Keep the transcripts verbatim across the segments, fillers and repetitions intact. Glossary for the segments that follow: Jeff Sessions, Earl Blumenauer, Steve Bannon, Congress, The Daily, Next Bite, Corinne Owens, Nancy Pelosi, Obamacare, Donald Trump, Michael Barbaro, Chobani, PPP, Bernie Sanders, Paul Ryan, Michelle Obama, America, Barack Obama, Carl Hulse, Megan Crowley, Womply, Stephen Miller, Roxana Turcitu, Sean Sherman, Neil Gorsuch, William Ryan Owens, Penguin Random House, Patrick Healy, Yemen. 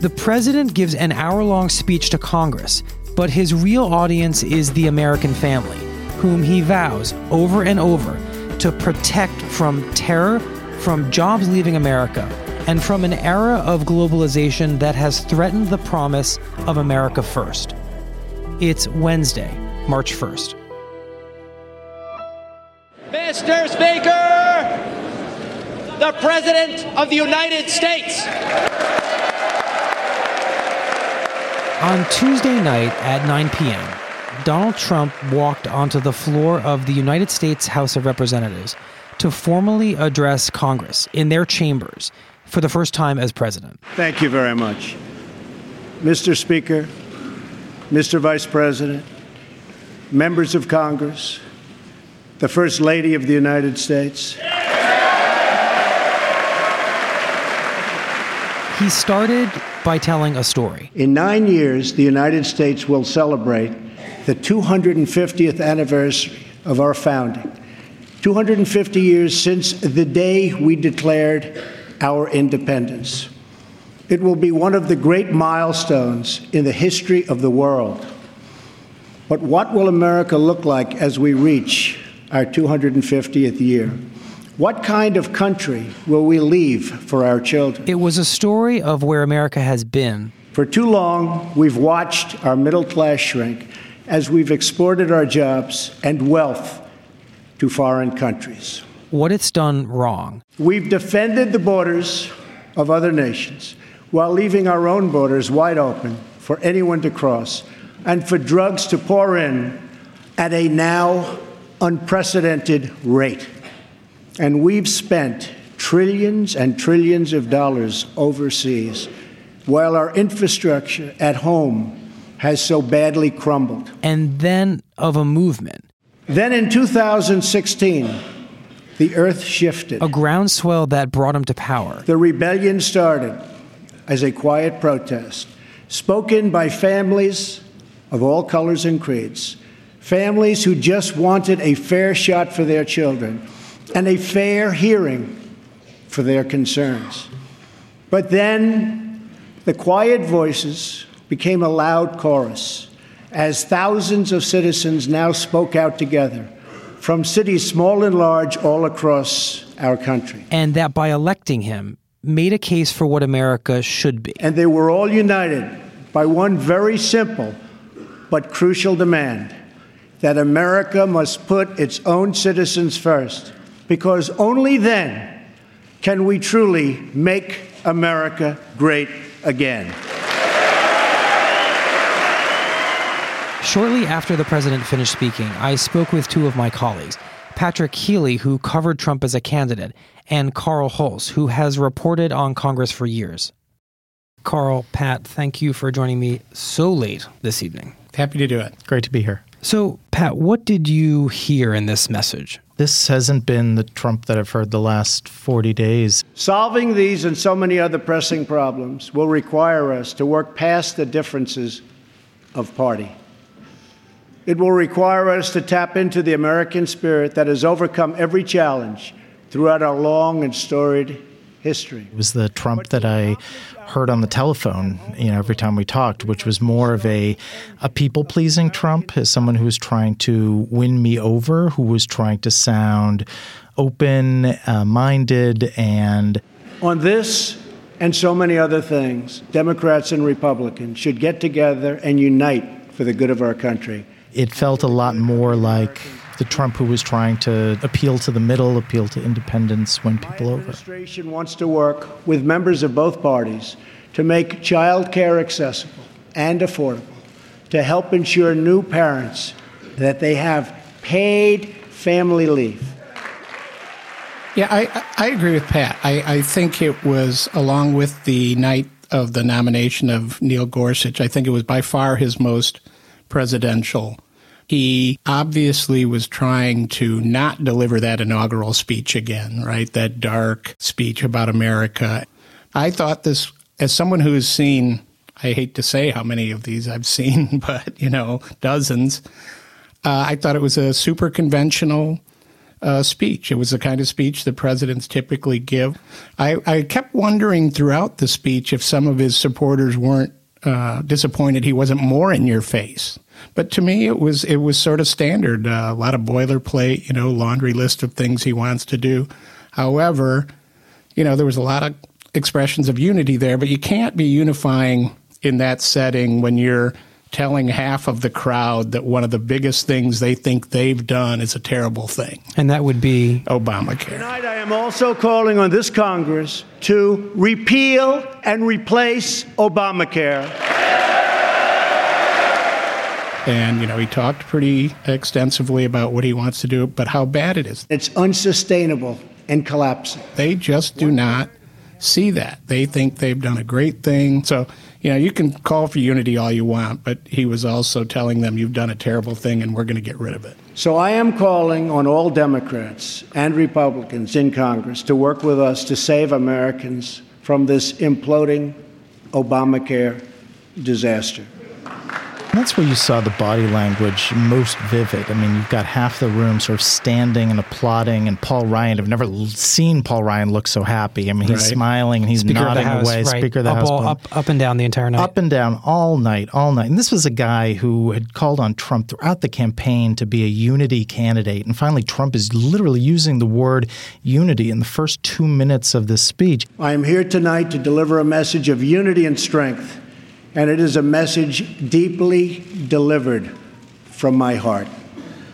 the president gives an hour-long speech to Congress, but his real audience is the American family, whom he vows over and over to protect from terror, from jobs leaving America, and from an era of globalization that has threatened the promise of America first. It's Wednesday, March first. Mister Speaker! The President of the United States. On Tuesday night at nine p.m., Donald Trump walked onto the floor of the United States House of Representatives to formally address Congress in their chambers for the first time as president. Thank you very much. Mister Speaker, Mister Vice President, members of Congress, the First Lady of the United States. He started by telling a story. In nine years, the United States will celebrate the two hundred fiftieth anniversary of our founding, two hundred fifty years since the day we declared our independence. It will be one of the great milestones in the history of the world. But what will America look like as we reach our two hundred fiftieth year? What kind of country will we leave for our children? It was a story of where America has been. For too long, we've watched our middle class shrink as we've exported our jobs and wealth to foreign countries. What it's done wrong. We've defended the borders of other nations while leaving our own borders wide open for anyone to cross and for drugs to pour in at a now unprecedented rate. And we've spent trillions and trillions of dollars overseas, while our infrastructure at home has so badly crumbled. And then of a movement. Then in two thousand sixteen, the earth shifted. A groundswell that brought him to power. The rebellion started as a quiet protest, spoken by families of all colors and creeds, families who just wanted a fair shot for their children and a fair hearing for their concerns. But then the quiet voices became a loud chorus as thousands of citizens now spoke out together from cities small and large all across our country. And that by electing him made a case for what America should be. And they were all united by one very simple but crucial demand, that America must put its own citizens first, because only then can we truly make America great again. Shortly after the president finished speaking, I spoke with two of my colleagues, Patrick Healy, who covered Trump as a candidate, and Carl Hulse, who has reported on Congress for years. Carl, Pat, thank you for joining me so late this evening. Happy to do it. Great to be here. So, Pat, what did you hear in this message? This hasn't been the Trump that I've heard the last forty days. Solving these and so many other pressing problems will require us to work past the differences of party. It will require us to tap into the American spirit that has overcome every challenge throughout our long and storied history. It was the Trump that I heard on the telephone, you know, every time we talked, which was more of a, a people-pleasing Trump, as someone who was trying to win me over, who was trying to sound open-minded and... On this and so many other things, Democrats and Republicans should get together and unite for the good of our country. It felt a lot more like the Trump who was trying to appeal to the middle, appeal to independents, win people over. My administration wants to work with members of both parties to make child care accessible and affordable, to help ensure new parents that they have paid family leave. Yeah, I, I agree with Pat. I, I think it was, along with the night of the nomination of Neil Gorsuch, I think it was by far his most presidential. He obviously was trying to not deliver that inaugural speech again, right? That dark speech about America. I thought this, as someone who has seen, I hate to say how many of these I've seen, but, you know, dozens, uh, I thought it was a super conventional Uh, speech. It was the kind of speech that presidents typically give. I, I kept wondering throughout the speech if some of his supporters weren't uh, disappointed he wasn't more in your face. But to me, it was it was sort of standard, uh, a lot of boilerplate, you know, laundry list of things he wants to do. However, you know, there was a lot of expressions of unity there, but you can't be unifying in that setting when you're telling half of the crowd that one of the biggest things they think they've done is a terrible thing. And that would be Obamacare. Tonight I am also calling on this Congress to repeal and replace Obamacare. And, you know, he talked pretty extensively about what he wants to do, but how bad it is. It's unsustainable and collapsing. They just do not see that. They think they've done a great thing. So, you know, you can call for unity all you want, but he was also telling them you've done a terrible thing and we're going to get rid of it. So I am calling on all Democrats and Republicans in Congress to work with us to save Americans from this imploding Obamacare disaster. That's where you saw the body language most vivid. I mean, you've got half the room sort of standing and applauding, and Paul Ryan, I've never seen Paul Ryan look so happy. I mean, he's right. smiling and he's Speaker nodding House, away. Right. Speaker of the up House. All, up, up and down the entire night. Up and down all night, all night. And this was a guy who had called on Trump throughout the campaign to be a unity candidate. And finally, Trump is literally using the word unity in the first two minutes of this speech. I am here tonight to deliver a message of unity and strength. And it is a message deeply delivered from my heart.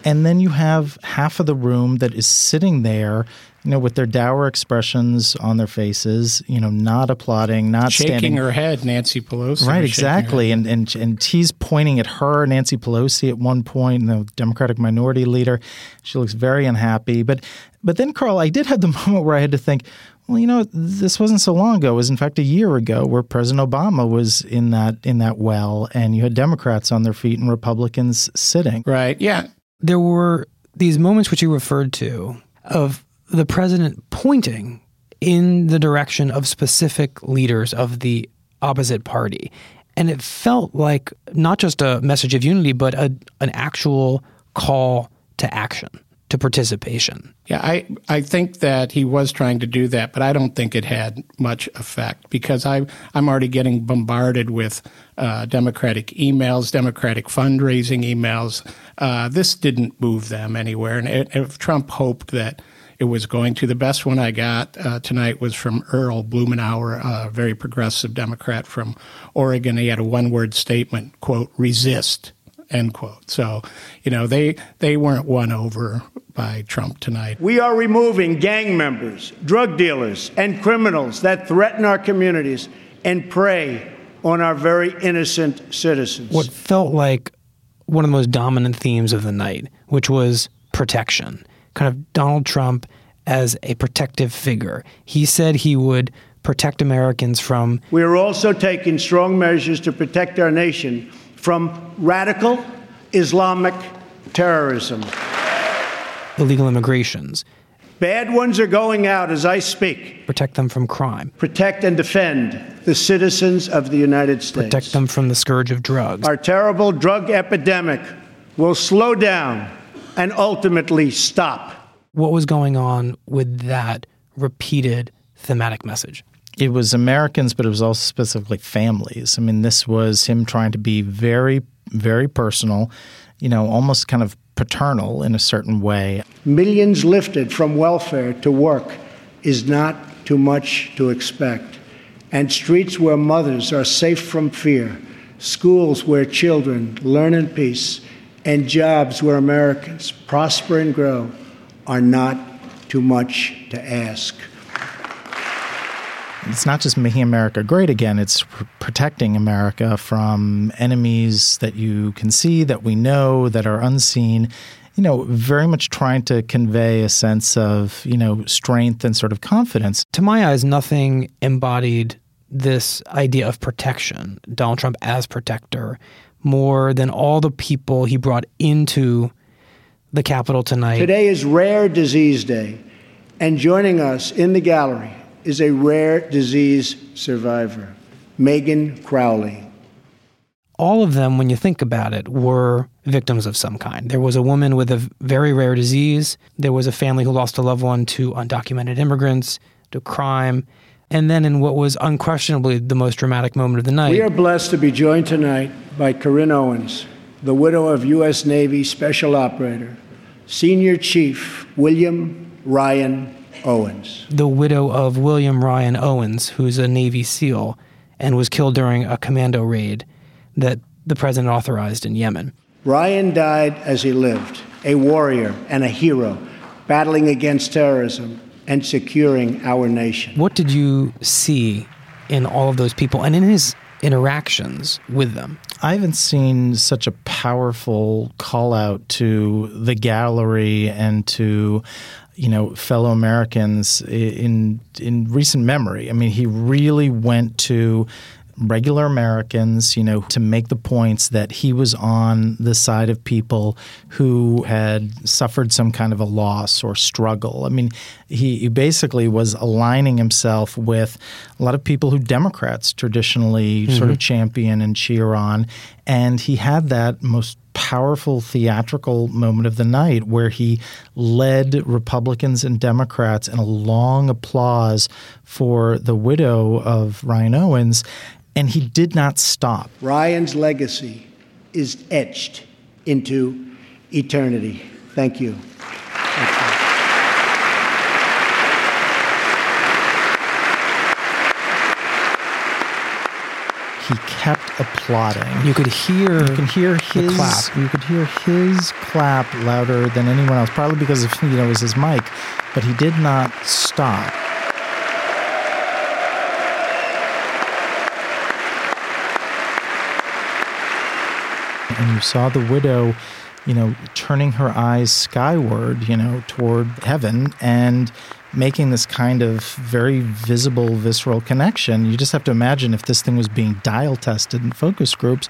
And then you have half of the room that is sitting there, you know, with their dour expressions on their faces, you know, not applauding, not shaking standing. Shaking her head, Nancy Pelosi. Right, exactly. And, and and he's pointing at her, Nancy Pelosi, at one point, the Democratic minority leader. She looks very unhappy. But but then, Carl, I did have the moment where I had to think, well, you know, this wasn't so long ago. It was, in fact, a year ago where President Obama was in that in that well, and you had Democrats on their feet and Republicans sitting. Right, yeah. There were these moments which you referred to of the president pointing in the direction of specific leaders of the opposite party. And it felt like not just a message of unity, but a, an actual call to action. To participation. Yeah, I, I think that he was trying to do that, but I don't think it had much effect because I, I'm already getting bombarded with uh, Democratic emails, Democratic fundraising emails. Uh, this didn't move them anywhere. And it, if Trump hoped that it was going to. The best one I got uh, tonight was from Earl Blumenauer, a very progressive Democrat from Oregon. He had a one-word statement, quote, resist, end quote. So, you know, they they weren't won over by Trump tonight. We are removing gang members, drug dealers, and criminals that threaten our communities and prey on our very innocent citizens. What felt like one of the most dominant themes of the night, which was protection, kind of Donald Trump as a protective figure. He said he would protect Americans from... We are also taking strong measures to protect our nation from radical Islamic terrorism. Illegal immigrations. Bad ones are going out as I speak. Protect them from crime. Protect and defend the citizens of the United States. Protect them from the scourge of drugs. Our terrible drug epidemic will slow down and ultimately stop. What was going on with that repeated thematic message? It was Americans, but it was also specifically families. I mean, this was him trying to be very, very personal, you know, almost kind of paternal in a certain way. Millions lifted from welfare to work is not too much to expect. And streets where mothers are safe from fear, schools where children learn in peace, and jobs where Americans prosper and grow are not too much to ask. It's not just making America great again, it's pr- protecting America from enemies that you can see, that we know, that are unseen. You know, very much trying to convey a sense of, you know, strength and sort of confidence. To my eyes, nothing embodied this idea of protection, Donald Trump as protector, more than all the people he brought into the Capitol tonight. Today is Rare Disease Day, and joining us in the gallery is a rare disease survivor, Megan Crowley. All of them, when you think about it, were victims of some kind. There was a woman with a very rare disease. There was a family who lost a loved one to undocumented immigrants, to crime. And then in what was unquestionably the most dramatic moment of the night. We are blessed to be joined tonight by Corinne Owens, the widow of U S Navy Special Operator, Senior Chief William Ryan Owens. The widow of William Ryan Owens, who's a Navy SEAL and was killed during a commando raid that the president authorized in Yemen. Ryan died as he lived, a warrior and a hero, battling against terrorism and securing our nation. What did you see in all of those people and in his interactions with them? I haven't seen such a powerful call out to the gallery and to, you know, fellow Americans in in recent memory. I mean, he really went to regular Americans, you know, to make the points that he was on the side of people who had suffered some kind of a loss or struggle. I mean, he, he basically was aligning himself with a lot of people who Democrats traditionally mm-hmm. sort of champion and cheer on. And he had that most powerful theatrical moment of the night where he led Republicans and Democrats in a long applause for the widow of Ryan Owens, and he did not stop. Ryan's legacy is etched into eternity. Thank you. Thank you. He kept applauding. You could hear, you can hear his the clap. You could hear his clap louder than anyone else, probably because of, you know, it was his mic, but he did not stop. And you saw the widow, you know, turning her eyes skyward, you know, toward heaven and making this kind of very visible, visceral connection. You just have to imagine if this thing was being dial tested in focus groups,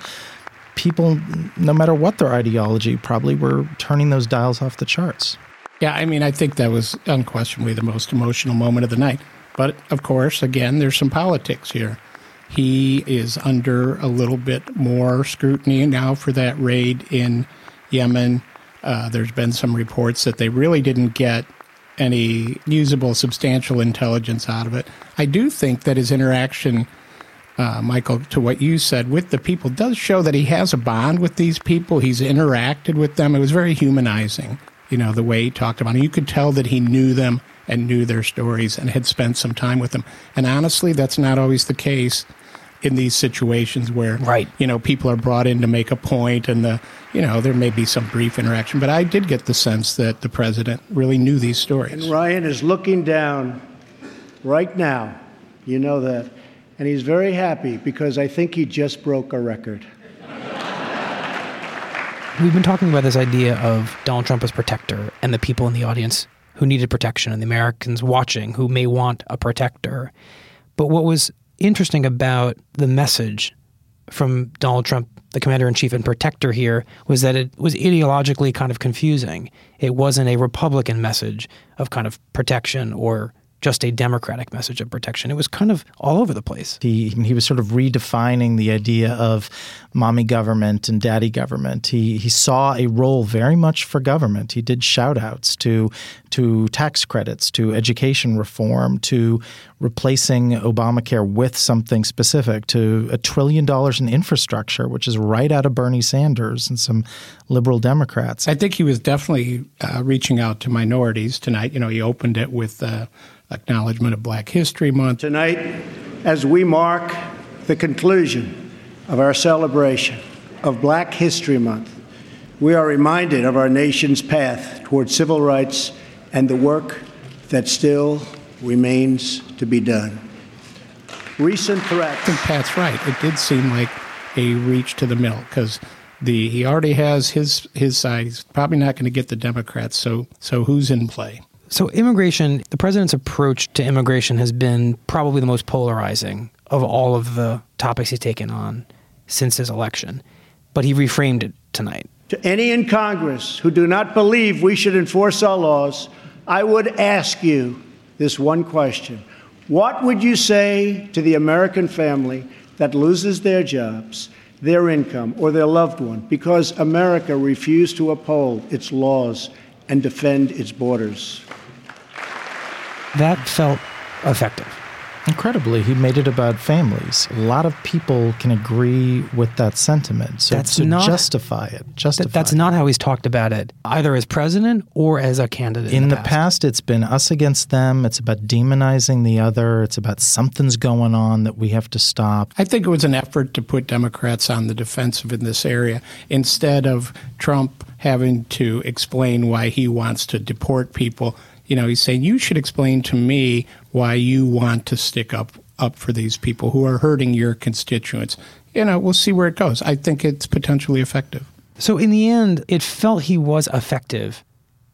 people, no matter what their ideology, probably were turning those dials off the charts. Yeah, I mean, I think that was unquestionably the most emotional moment of the night. But, of course, again, there's some politics here. He is under a little bit more scrutiny now for that raid in Yemen. Uh, there's been some reports that they really didn't get any usable, substantial intelligence out of it. I do think that his interaction, uh, Michael, to what you said, with the people does show that he has a bond with these people. He's interacted with them. It was very humanizing, you know, the way he talked about it. You could tell that he knew them and knew their stories and had spent some time with them. And honestly, that's not always the case in these situations where, right, you know, people are brought in to make a point and the, you know, there may be some brief interaction. But I did get the sense that the president really knew these stories. And Ryan is looking down right now. You know that. And he's very happy because I think he just broke a record. We've been talking about this idea of Donald Trump as protector and the people in the audience who needed protection and the Americans watching who may want a protector. But what was interesting about the message from Donald Trump, the commander-in-chief and protector here, was that it was ideologically kind of confusing. It wasn't a Republican message of kind of protection or just a democratic message of protection. It was kind of all over the place. He he was sort of redefining the idea of mommy government and daddy government. He he saw a role very much for government. He did shout outs to to tax credits, to education reform, to replacing Obamacare with something specific, to a trillion dollars in infrastructure, which is right out of Bernie Sanders and some liberal Democrats. I think he was definitely uh, reaching out to minorities tonight. You know, he opened it with uh, acknowledgement of Black History Month. Tonight, as we mark the conclusion of our celebration of Black History Month, we are reminded of our nation's path toward civil rights and the work that still remains to be done. Recent threats. I think Pat's right. It did seem like a reach to the middle because the he already has his his side. He's probably not going to get the Democrats. So so who's in play? So immigration, the president's approach to immigration has been probably the most polarizing of all of the topics he's taken on since his election. But he reframed it tonight. To any in Congress who do not believe we should enforce our laws, I would ask you this one question. What would you say to the American family that loses their jobs, their income, or their loved one because America refused to uphold its laws and defend its borders? That felt effective. Incredibly, he made it about families. A lot of people can agree with that sentiment. So that's to not, justify it, justify th- That's it. Not how he's talked about it, either as president or as a candidate. In, in the, the past. past, it's been us against them. It's about demonizing the other. It's about something's going on that we have to stop. I think it was an effort to put Democrats on the defensive in this area instead of Trump having to explain why he wants to deport people. You know, he's saying, you should explain to me why you want to stick up up for these people who are hurting your constituents. You know, we'll see where it goes. I think it's potentially effective. So in the end, it felt he was effective,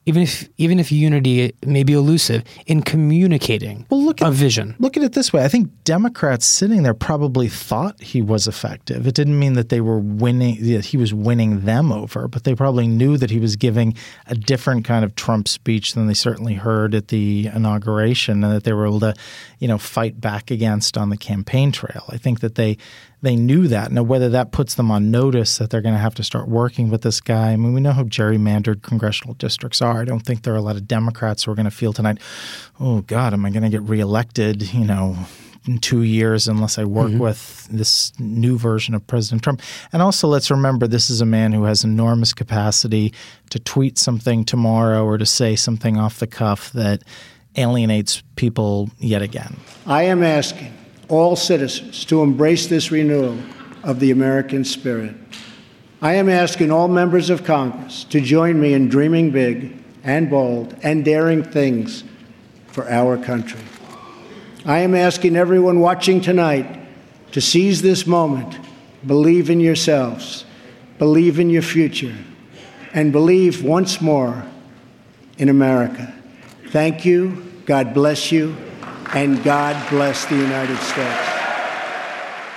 even if even if unity may be elusive, in communicating well, look at, a vision. Look at it this way. I think Democrats sitting there probably thought he was effective. It didn't mean that they were winning, that he was winning them over, but they probably knew that he was giving a different kind of Trump speech than they certainly heard at the inauguration, and that they were able to, you know, fight back against on the campaign trail. I think that they They knew that. Now, whether that puts them on notice that they're going to have to start working with this guy, I mean, we know how gerrymandered congressional districts are. I don't think there are a lot of Democrats who are going to feel tonight, oh, God, am I going to get reelected, you know, in two years unless I work mm-hmm. with this new version of President Trump. And also, let's remember this is a man who has enormous capacity to tweet something tomorrow or to say something off the cuff that alienates people yet again. I am asking all citizens to embrace this renewal of the American spirit. I am asking all members of Congress to join me in dreaming big and bold and daring things for our country. I am asking everyone watching tonight to seize this moment, believe in yourselves, believe in your future, and believe once more in America. Thank you. God bless you. And God bless the United States.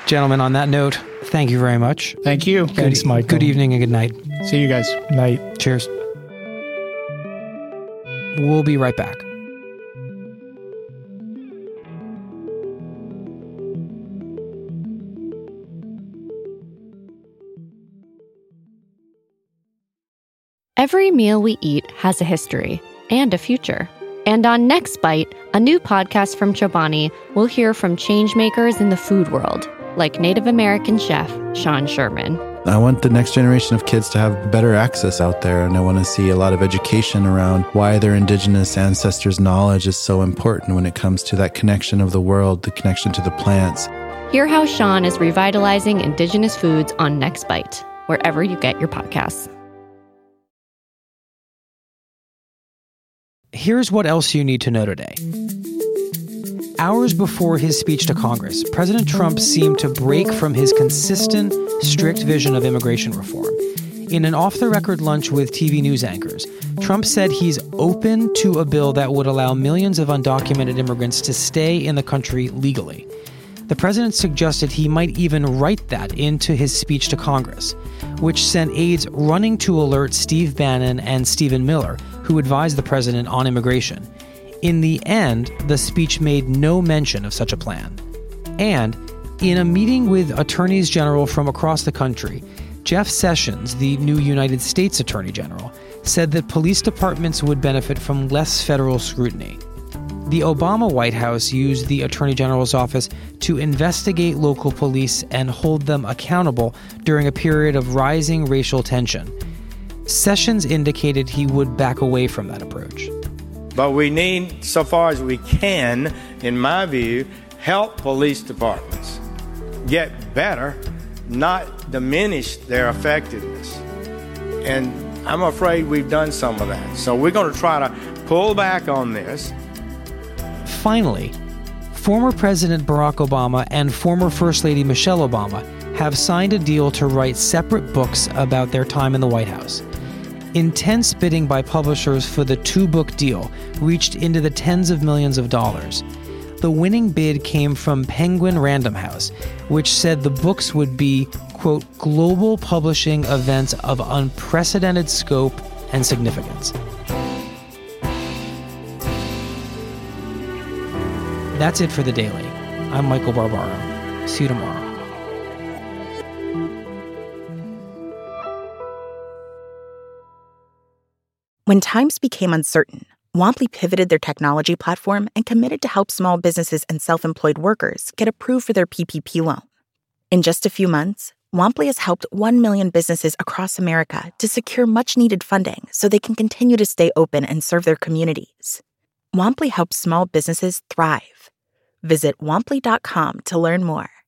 Gentlemen, on that note, thank you very much. Thank you. Good, Thanks, Michael. Good evening and good night. See you guys. Night. Cheers. We'll be right back. Every meal we eat has a history and a future. And on Next Bite, a new podcast from Chobani, we'll hear from changemakers in the food world, like Native American chef Sean Sherman. I want the next generation of kids to have better access out there, and I want to see a lot of education around why their indigenous ancestors' knowledge is so important when it comes to that connection of the world, the connection to the plants. Hear how Sean is revitalizing indigenous foods on Next Bite, wherever you get your podcasts. Here's what else you need to know today. Hours before his speech to Congress, President Trump seemed to break from his consistent, strict vision of immigration reform. In an off-the-record lunch with T V news anchors, Trump said he's open to a bill that would allow millions of undocumented immigrants to stay in the country legally. The president suggested he might even write that into his speech to Congress, which sent aides running to alert Steve Bannon and Stephen Miller, who advised the president on immigration. In the end, the speech made no mention of such a plan. And in a meeting with attorneys general from across the country, Jeff Sessions, the new United States Attorney General, said that police departments would benefit from less federal scrutiny. The Obama White House used the Attorney General's office to investigate local police and hold them accountable during a period of rising racial tension. Sessions indicated he would back away from that approach. But we need, so far as we can, in my view, help police departments get better, not diminish their effectiveness. And I'm afraid we've done some of that. So we're going to try to pull back on this. Finally, former President Barack Obama and former First Lady Michelle Obama have signed a deal to write separate books about their time in the White House. Intense bidding by publishers for the two-book deal reached into the tens of millions of dollars. The winning bid came from Penguin Random House, which said the books would be, quote, global publishing events of unprecedented scope and significance. That's it for The Daily. I'm Michael Barbaro. See you tomorrow. When times became uncertain, Womply pivoted their technology platform and committed to help small businesses and self-employed workers get approved for their P P P loan. In just a few months, Womply has helped one million businesses across America to secure much-needed funding so they can continue to stay open and serve their communities. Womply helps small businesses thrive. Visit womply dot com to learn more.